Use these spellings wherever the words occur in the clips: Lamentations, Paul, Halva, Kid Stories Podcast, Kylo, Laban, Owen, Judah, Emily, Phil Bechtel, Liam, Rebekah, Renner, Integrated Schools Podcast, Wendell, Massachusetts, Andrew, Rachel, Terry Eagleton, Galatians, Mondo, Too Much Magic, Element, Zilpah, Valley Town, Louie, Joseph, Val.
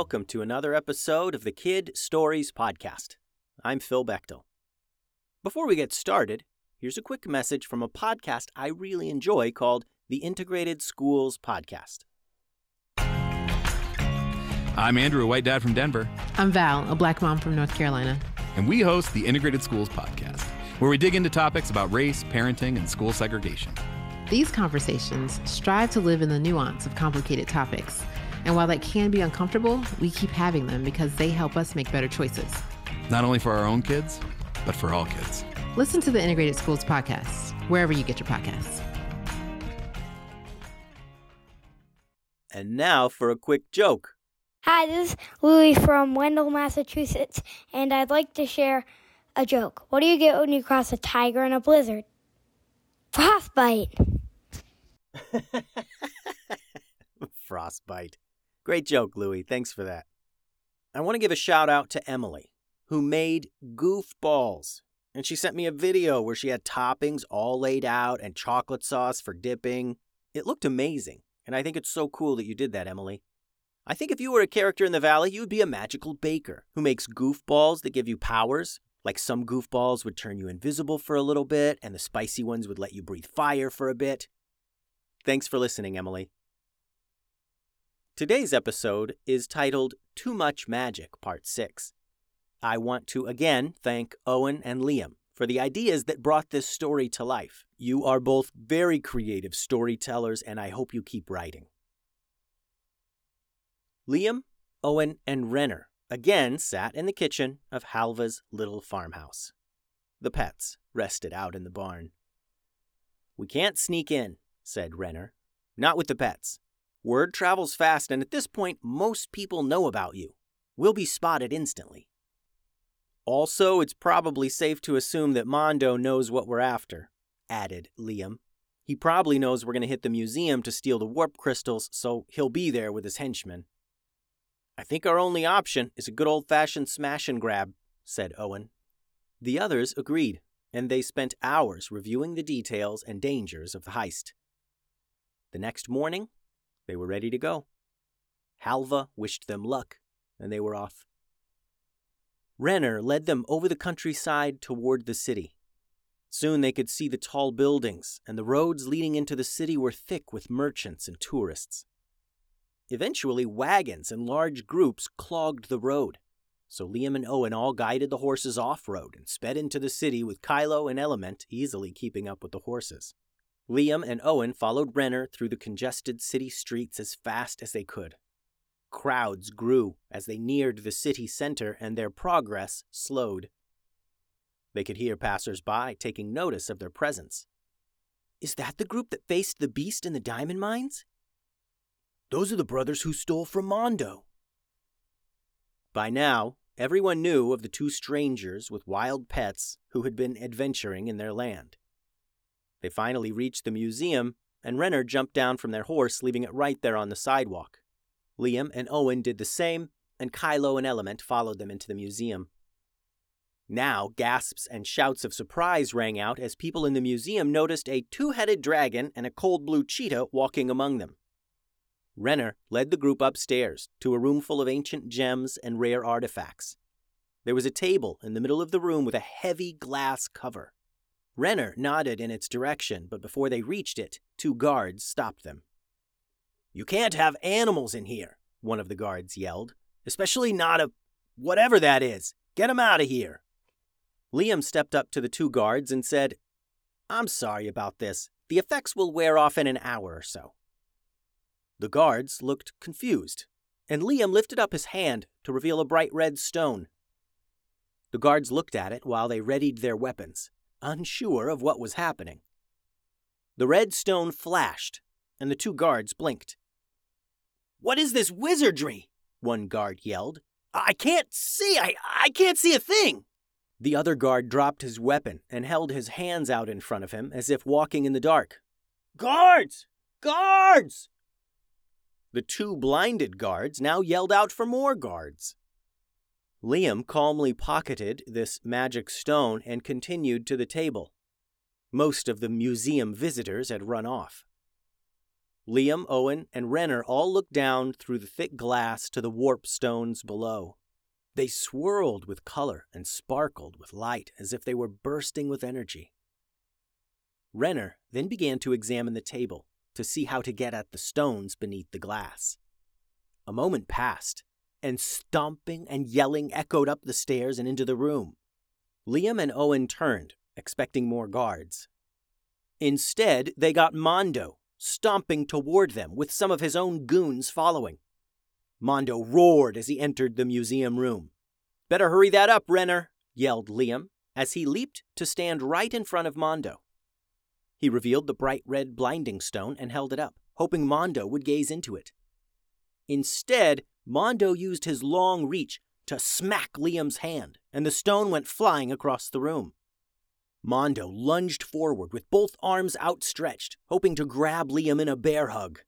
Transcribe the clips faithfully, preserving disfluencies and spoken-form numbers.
welcome to another episode of the Kid Stories Podcast. I'm Phil Bechtel. Before we get started, here's a quick message from a podcast I really enjoy called the Integrated Schools Podcast. I'm Andrew, a white dad from Denver. I'm Val, a black mom from North Carolina. And we host the Integrated Schools Podcast, where we dig into topics about race, parenting, and school segregation. These conversations strive to live in the nuance of complicated topics. And while that can be uncomfortable, we keep having them because they help us make better choices. Not only for our own kids, but for all kids. Listen to the Integrated Schools Podcast, wherever you get your podcasts. And now for a quick joke. Hi, this is Louie from Wendell, Massachusetts, and I'd like to share a joke. What do you get when you cross a tiger and a blizzard? Frostbite. Frostbite. Great joke, Louie. Thanks for that. I want to give a shout out to Emily, who made goofballs. And she sent me a video where she had toppings all laid out and chocolate sauce for dipping. It looked amazing. And I think it's so cool that you did that, Emily. I think if you were a character in the Valley, you'd be a magical baker who makes goofballs that give you powers. Like some goofballs would turn you invisible for a little bit, and the spicy ones would let you breathe fire for a bit. Thanks for listening, Emily. Today's episode is titled Too Much Magic, Part six. I want to again thank Owen and Liam for the ideas that brought this story to life. You are both very creative storytellers, and I hope you keep writing. Liam, Owen, and Renner again sat in the kitchen of Halva's little farmhouse. The pets rested out in the barn. "We can't sneak in," said Renner. "Not with the pets. Word travels fast, and at this point, most people know about you. We'll be spotted instantly. Also, it's probably safe to assume that Mondo knows what we're after," added Liam. "He probably knows we're going to hit the museum to steal the warp crystals, so he'll be there with his henchmen." "I think our only option is a good old-fashioned smash and grab," said Owen. The others agreed, and they spent hours reviewing the details and dangers of the heist. The next morning, they were ready to go. Halva wished them luck, and they were off. Renner led them over the countryside toward the city. Soon they could see the tall buildings, and the roads leading into the city were thick with merchants and tourists. Eventually, wagons and large groups clogged the road, so Liam and Owen all guided the horses off-road and sped into the city with Kylo and Element easily keeping up with the horses. Liam and Owen followed Renner through the congested city streets as fast as they could. Crowds grew as they neared the city center, and their progress slowed. They could hear passers-by taking notice of their presence. "Is that the group that faced the beast in the diamond mines?" "Those are the brothers who stole from Mondo." By now, everyone knew of the two strangers with wild pets who had been adventuring in their land. They finally reached the museum, and Renner jumped down from their horse, leaving it right there on the sidewalk. Liam and Owen did the same, and Kylo and Element followed them into the museum. Now, gasps and shouts of surprise rang out as people in the museum noticed a two-headed dragon and a cold blue cheetah walking among them. Renner led the group upstairs to a room full of ancient gems and rare artifacts. There was a table in the middle of the room with a heavy glass cover. Renner nodded in its direction, but before they reached it, two guards stopped them. "You can't have animals in here," one of the guards yelled. "Especially not a... whatever that is. Get him out of here." Liam stepped up to the two guards and said, "I'm sorry about this. The effects will wear off in an hour or so." The guards looked confused, and Liam lifted up his hand to reveal a bright red stone. The guards looked at it while they readied their weapons, unsure of what was happening. The red stone flashed, and the two guards blinked. "What is this wizardry?" one guard yelled. "I can't see! I, I can't see a thing!" The other guard dropped his weapon and held his hands out in front of him as if walking in the dark. "Guards! Guards!" The two blinded guards now yelled out for more guards. Liam calmly pocketed this magic stone and continued to the table. Most of the museum visitors had run off. Liam, Owen, and Renner all looked down through the thick glass to the warp stones below. They swirled with color and sparkled with light as if they were bursting with energy. Renner then began to examine the table to see how to get at the stones beneath the glass. A moment passed, and stomping and yelling echoed up the stairs and into the room. Liam and Owen turned, expecting more guards. Instead, they got Mondo, stomping toward them with some of his own goons following. Mondo roared as he entered the museum room. "Better hurry that up, Renner," yelled Liam, as he leaped to stand right in front of Mondo. He revealed the bright red blinding stone and held it up, hoping Mondo would gaze into it. Instead, Mondo used his long reach to smack Liam's hand, and the stone went flying across the room. Mondo lunged forward with both arms outstretched, hoping to grab Liam in a bear hug.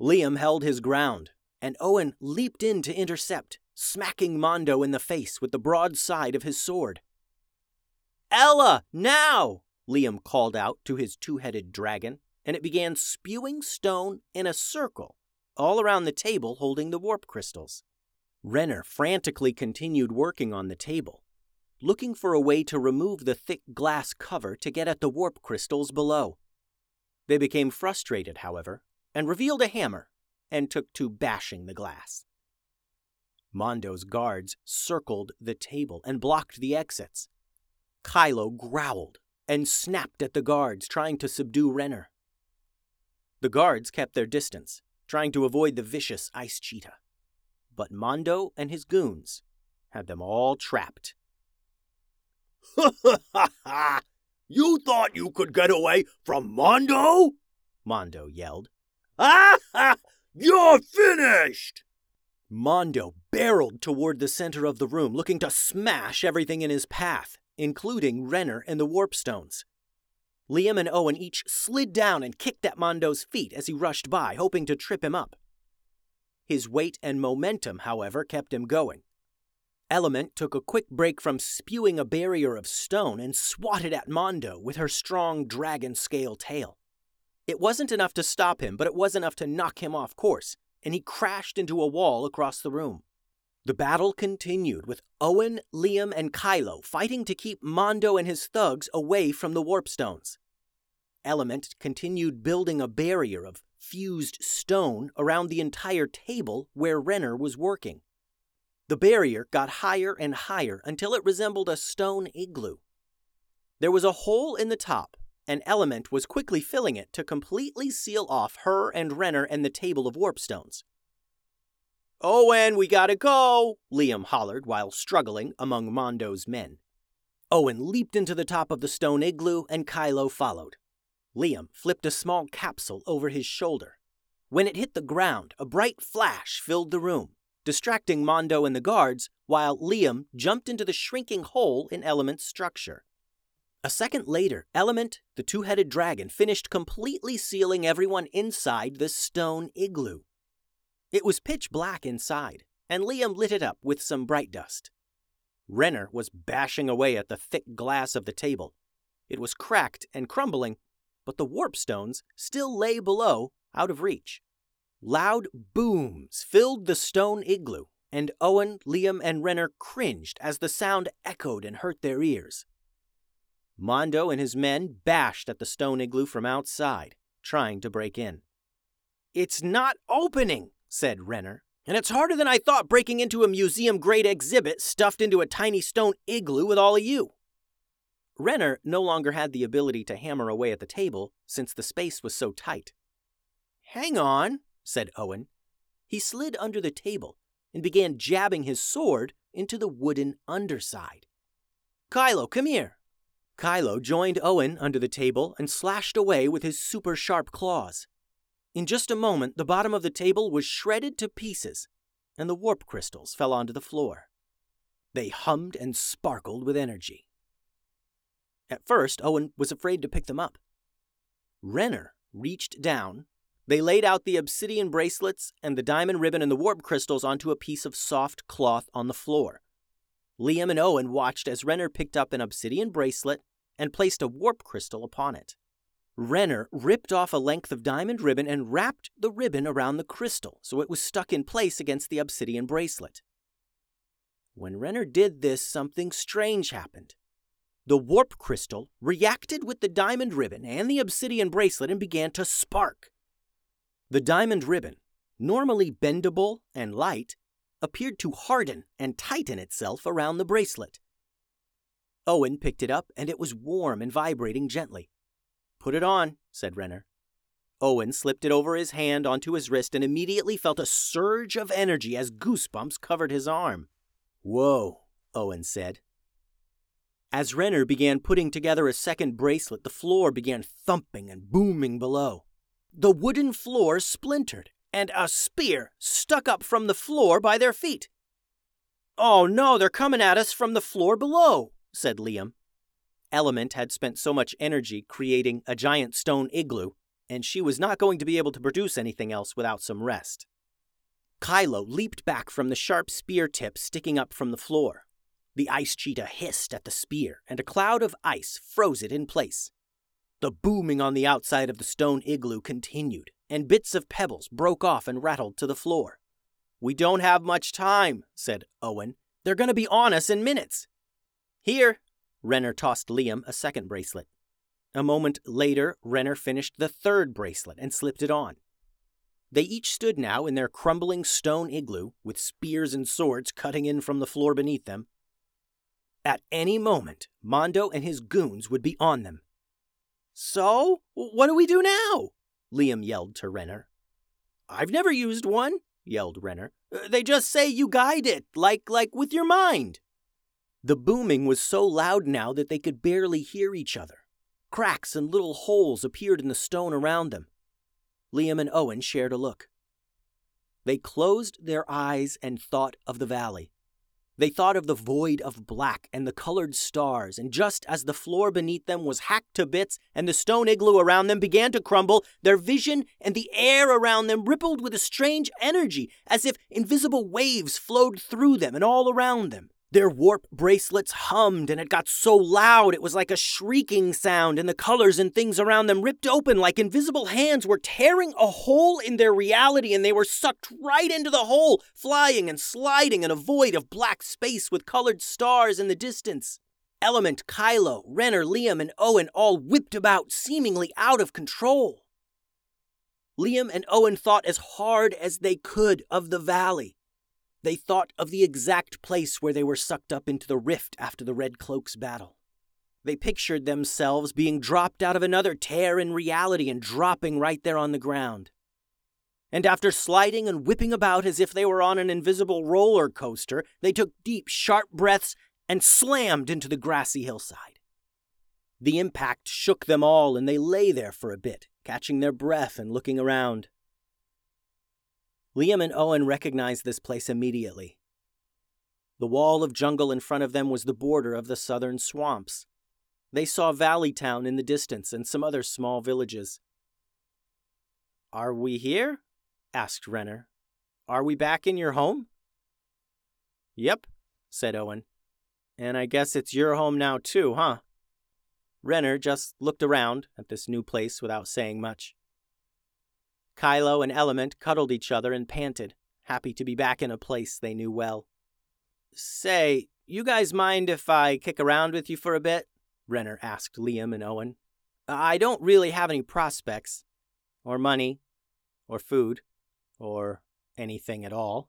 Liam held his ground, and Owen leaped in to intercept, smacking Mondo in the face with the broad side of his sword. "Ella, now!" Liam called out to his two-headed dragon, and it began spewing stone in a circle all around the table holding the warp crystals. Renner frantically continued working on the table, looking for a way to remove the thick glass cover to get at the warp crystals below. They became frustrated, however, and revealed a hammer, and took to bashing the glass. Mondo's guards circled the table and blocked the exits. Kylo growled and snapped at the guards, trying to subdue Renner. The guards kept their distance, trying to avoid the vicious ice cheetah. But Mondo and his goons had them all trapped. "Ha ha ha ha! You thought you could get away from Mondo?" Mondo yelled. "Ah ha! You're finished!" Mondo barreled toward the center of the room, looking to smash everything in his path, including Renner and the warp stones. Liam and Owen each slid down and kicked at Mondo's feet as he rushed by, hoping to trip him up. His weight and momentum, however, kept him going. Element took a quick break from spewing a barrier of stone and swatted at Mondo with her strong dragon scale tail. It wasn't enough to stop him, but it was enough to knock him off course, and he crashed into a wall across the room. The battle continued, with Owen, Liam, and Kylo fighting to keep Mondo and his thugs away from the warp stones. Element continued building a barrier of fused stone around the entire table where Renner was working. The barrier got higher and higher until it resembled a stone igloo. There was a hole in the top, and Element was quickly filling it to completely seal off her and Renner and the table of warp stones. "Owen, we gotta go!" Liam hollered while struggling among Mondo's men. Owen leaped into the top of the stone igloo, and Kylo followed. Liam flipped a small capsule over his shoulder. When it hit the ground, a bright flash filled the room, distracting Mondo and the guards, while Liam jumped into the shrinking hole in Element's structure. A second later, Element, the two-headed dragon, finished completely sealing everyone inside the stone igloo. It was pitch black inside, and Liam lit it up with some bright dust. Renner was bashing away at the thick glass of the table. It was cracked and crumbling, but the warp stones still lay below, out of reach. Loud booms filled the stone igloo, and Owen, Liam, and Renner cringed as the sound echoed and hurt their ears. Mondo and his men bashed at the stone igloo from outside, trying to break in. "It's not opening!" said Renner, "and it's harder than I thought breaking into a museum-grade exhibit stuffed into a tiny stone igloo with all of you." Renner no longer had the ability to hammer away at the table since the space was so tight. "Hang on," said Owen. He slid under the table and began jabbing his sword into the wooden underside. "Kylo, come here." Kylo joined Owen under the table and slashed away with his super-sharp claws. In just a moment, the bottom of the table was shredded to pieces, and the warp crystals fell onto the floor. They hummed and sparkled with energy. At first, Owen was afraid to pick them up. Renner reached down. They laid out the obsidian bracelets and the diamond ribbon and the warp crystals onto a piece of soft cloth on the floor. Liam and Owen watched as Renner picked up an obsidian bracelet and placed a warp crystal upon it. Renner ripped off a length of diamond ribbon and wrapped the ribbon around the crystal so it was stuck in place against the obsidian bracelet. When Renner did this, something strange happened. The warp crystal reacted with the diamond ribbon and the obsidian bracelet and began to spark. The diamond ribbon, normally bendable and light, appeared to harden and tighten itself around the bracelet. Owen picked it up, and it was warm and vibrating gently. "Put it on," said Renner. Owen slipped it over his hand onto his wrist and immediately felt a surge of energy as goosebumps covered his arm. "Whoa," Owen said. As Renner began putting together a second bracelet, the floor began thumping and booming below. The wooden floor splintered, and a spear stuck up from the floor by their feet. "Oh no, they're coming at us from the floor below," said Liam. Element had spent so much energy creating a giant stone igloo, and she was not going to be able to produce anything else without some rest. Kylo leaped back from the sharp spear tip sticking up from the floor. The ice cheetah hissed at the spear, and a cloud of ice froze it in place. The booming on the outside of the stone igloo continued, and bits of pebbles broke off and rattled to the floor. "We don't have much time," said Owen. "They're going to be on us in minutes." "Here." Renner tossed Liam a second bracelet. A moment later, Renner finished the third bracelet and slipped it on. They each stood now in their crumbling stone igloo, with spears and swords cutting in from the floor beneath them. At any moment, Mondo and his goons would be on them. "So, what do we do now?" Liam yelled to Renner. "I've never used one," yelled Renner. "They just say you guide it, like, like with your mind." The booming was so loud now that they could barely hear each other. Cracks and little holes appeared in the stone around them. Liam and Owen shared a look. They closed their eyes and thought of the valley. They thought of the void of black and the colored stars, and just as the floor beneath them was hacked to bits and the stone igloo around them began to crumble, their vision and the air around them rippled with a strange energy, as if invisible waves flowed through them and all around them. Their warp bracelets hummed, and it got so loud it was like a shrieking sound, and the colors and things around them ripped open like invisible hands were tearing a hole in their reality, and they were sucked right into the hole, flying and sliding in a void of black space with colored stars in the distance. Element, Kylo, Renner, Liam, and Owen all whipped about, seemingly out of control. Liam and Owen thought as hard as they could of the valley. They thought of the exact place where they were sucked up into the rift after the Red Cloak's battle. They pictured themselves being dropped out of another tear in reality and dropping right there on the ground. And after sliding and whipping about as if they were on an invisible roller coaster, they took deep, sharp breaths and slammed into the grassy hillside. The impact shook them all, and they lay there for a bit, catching their breath and looking around. Liam and Owen recognized this place immediately. The wall of jungle in front of them was the border of the southern swamps. They saw Valley Town in the distance and some other small villages. "Are we here?" asked Renner. "Are we back in your home?" "Yep," said Owen. "And I guess it's your home now too, huh?" Renner just looked around at this new place without saying much. Kylo and Element cuddled each other and panted, happy to be back in a place they knew well. "Say, you guys mind if I kick around with you for a bit?" Renner asked Liam and Owen. "I don't really have any prospects, or money, or food, or anything at all."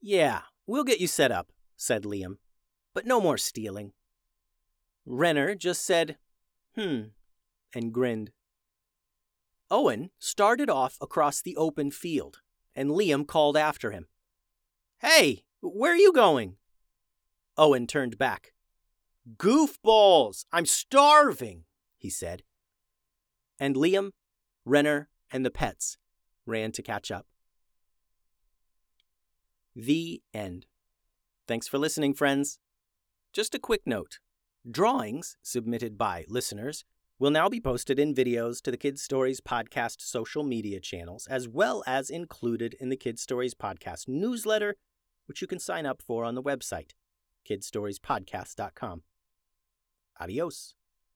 "Yeah, we'll get you set up," said Liam. "But no more stealing." Renner just said, "Hmm," and grinned. Owen started off across the open field, and Liam called after him. "Hey, where are you going?" Owen turned back. "Goofballs, I'm starving," he said. And Liam, Renner, and the pets ran to catch up. The end. Thanks for listening, friends. Just a quick note. Drawings submitted by listeners will now be posted in videos to the Kid Stories Podcast social media channels, as well as included in the Kid Stories Podcast newsletter, which you can sign up for on the website, kid stories podcast dot com. Adios.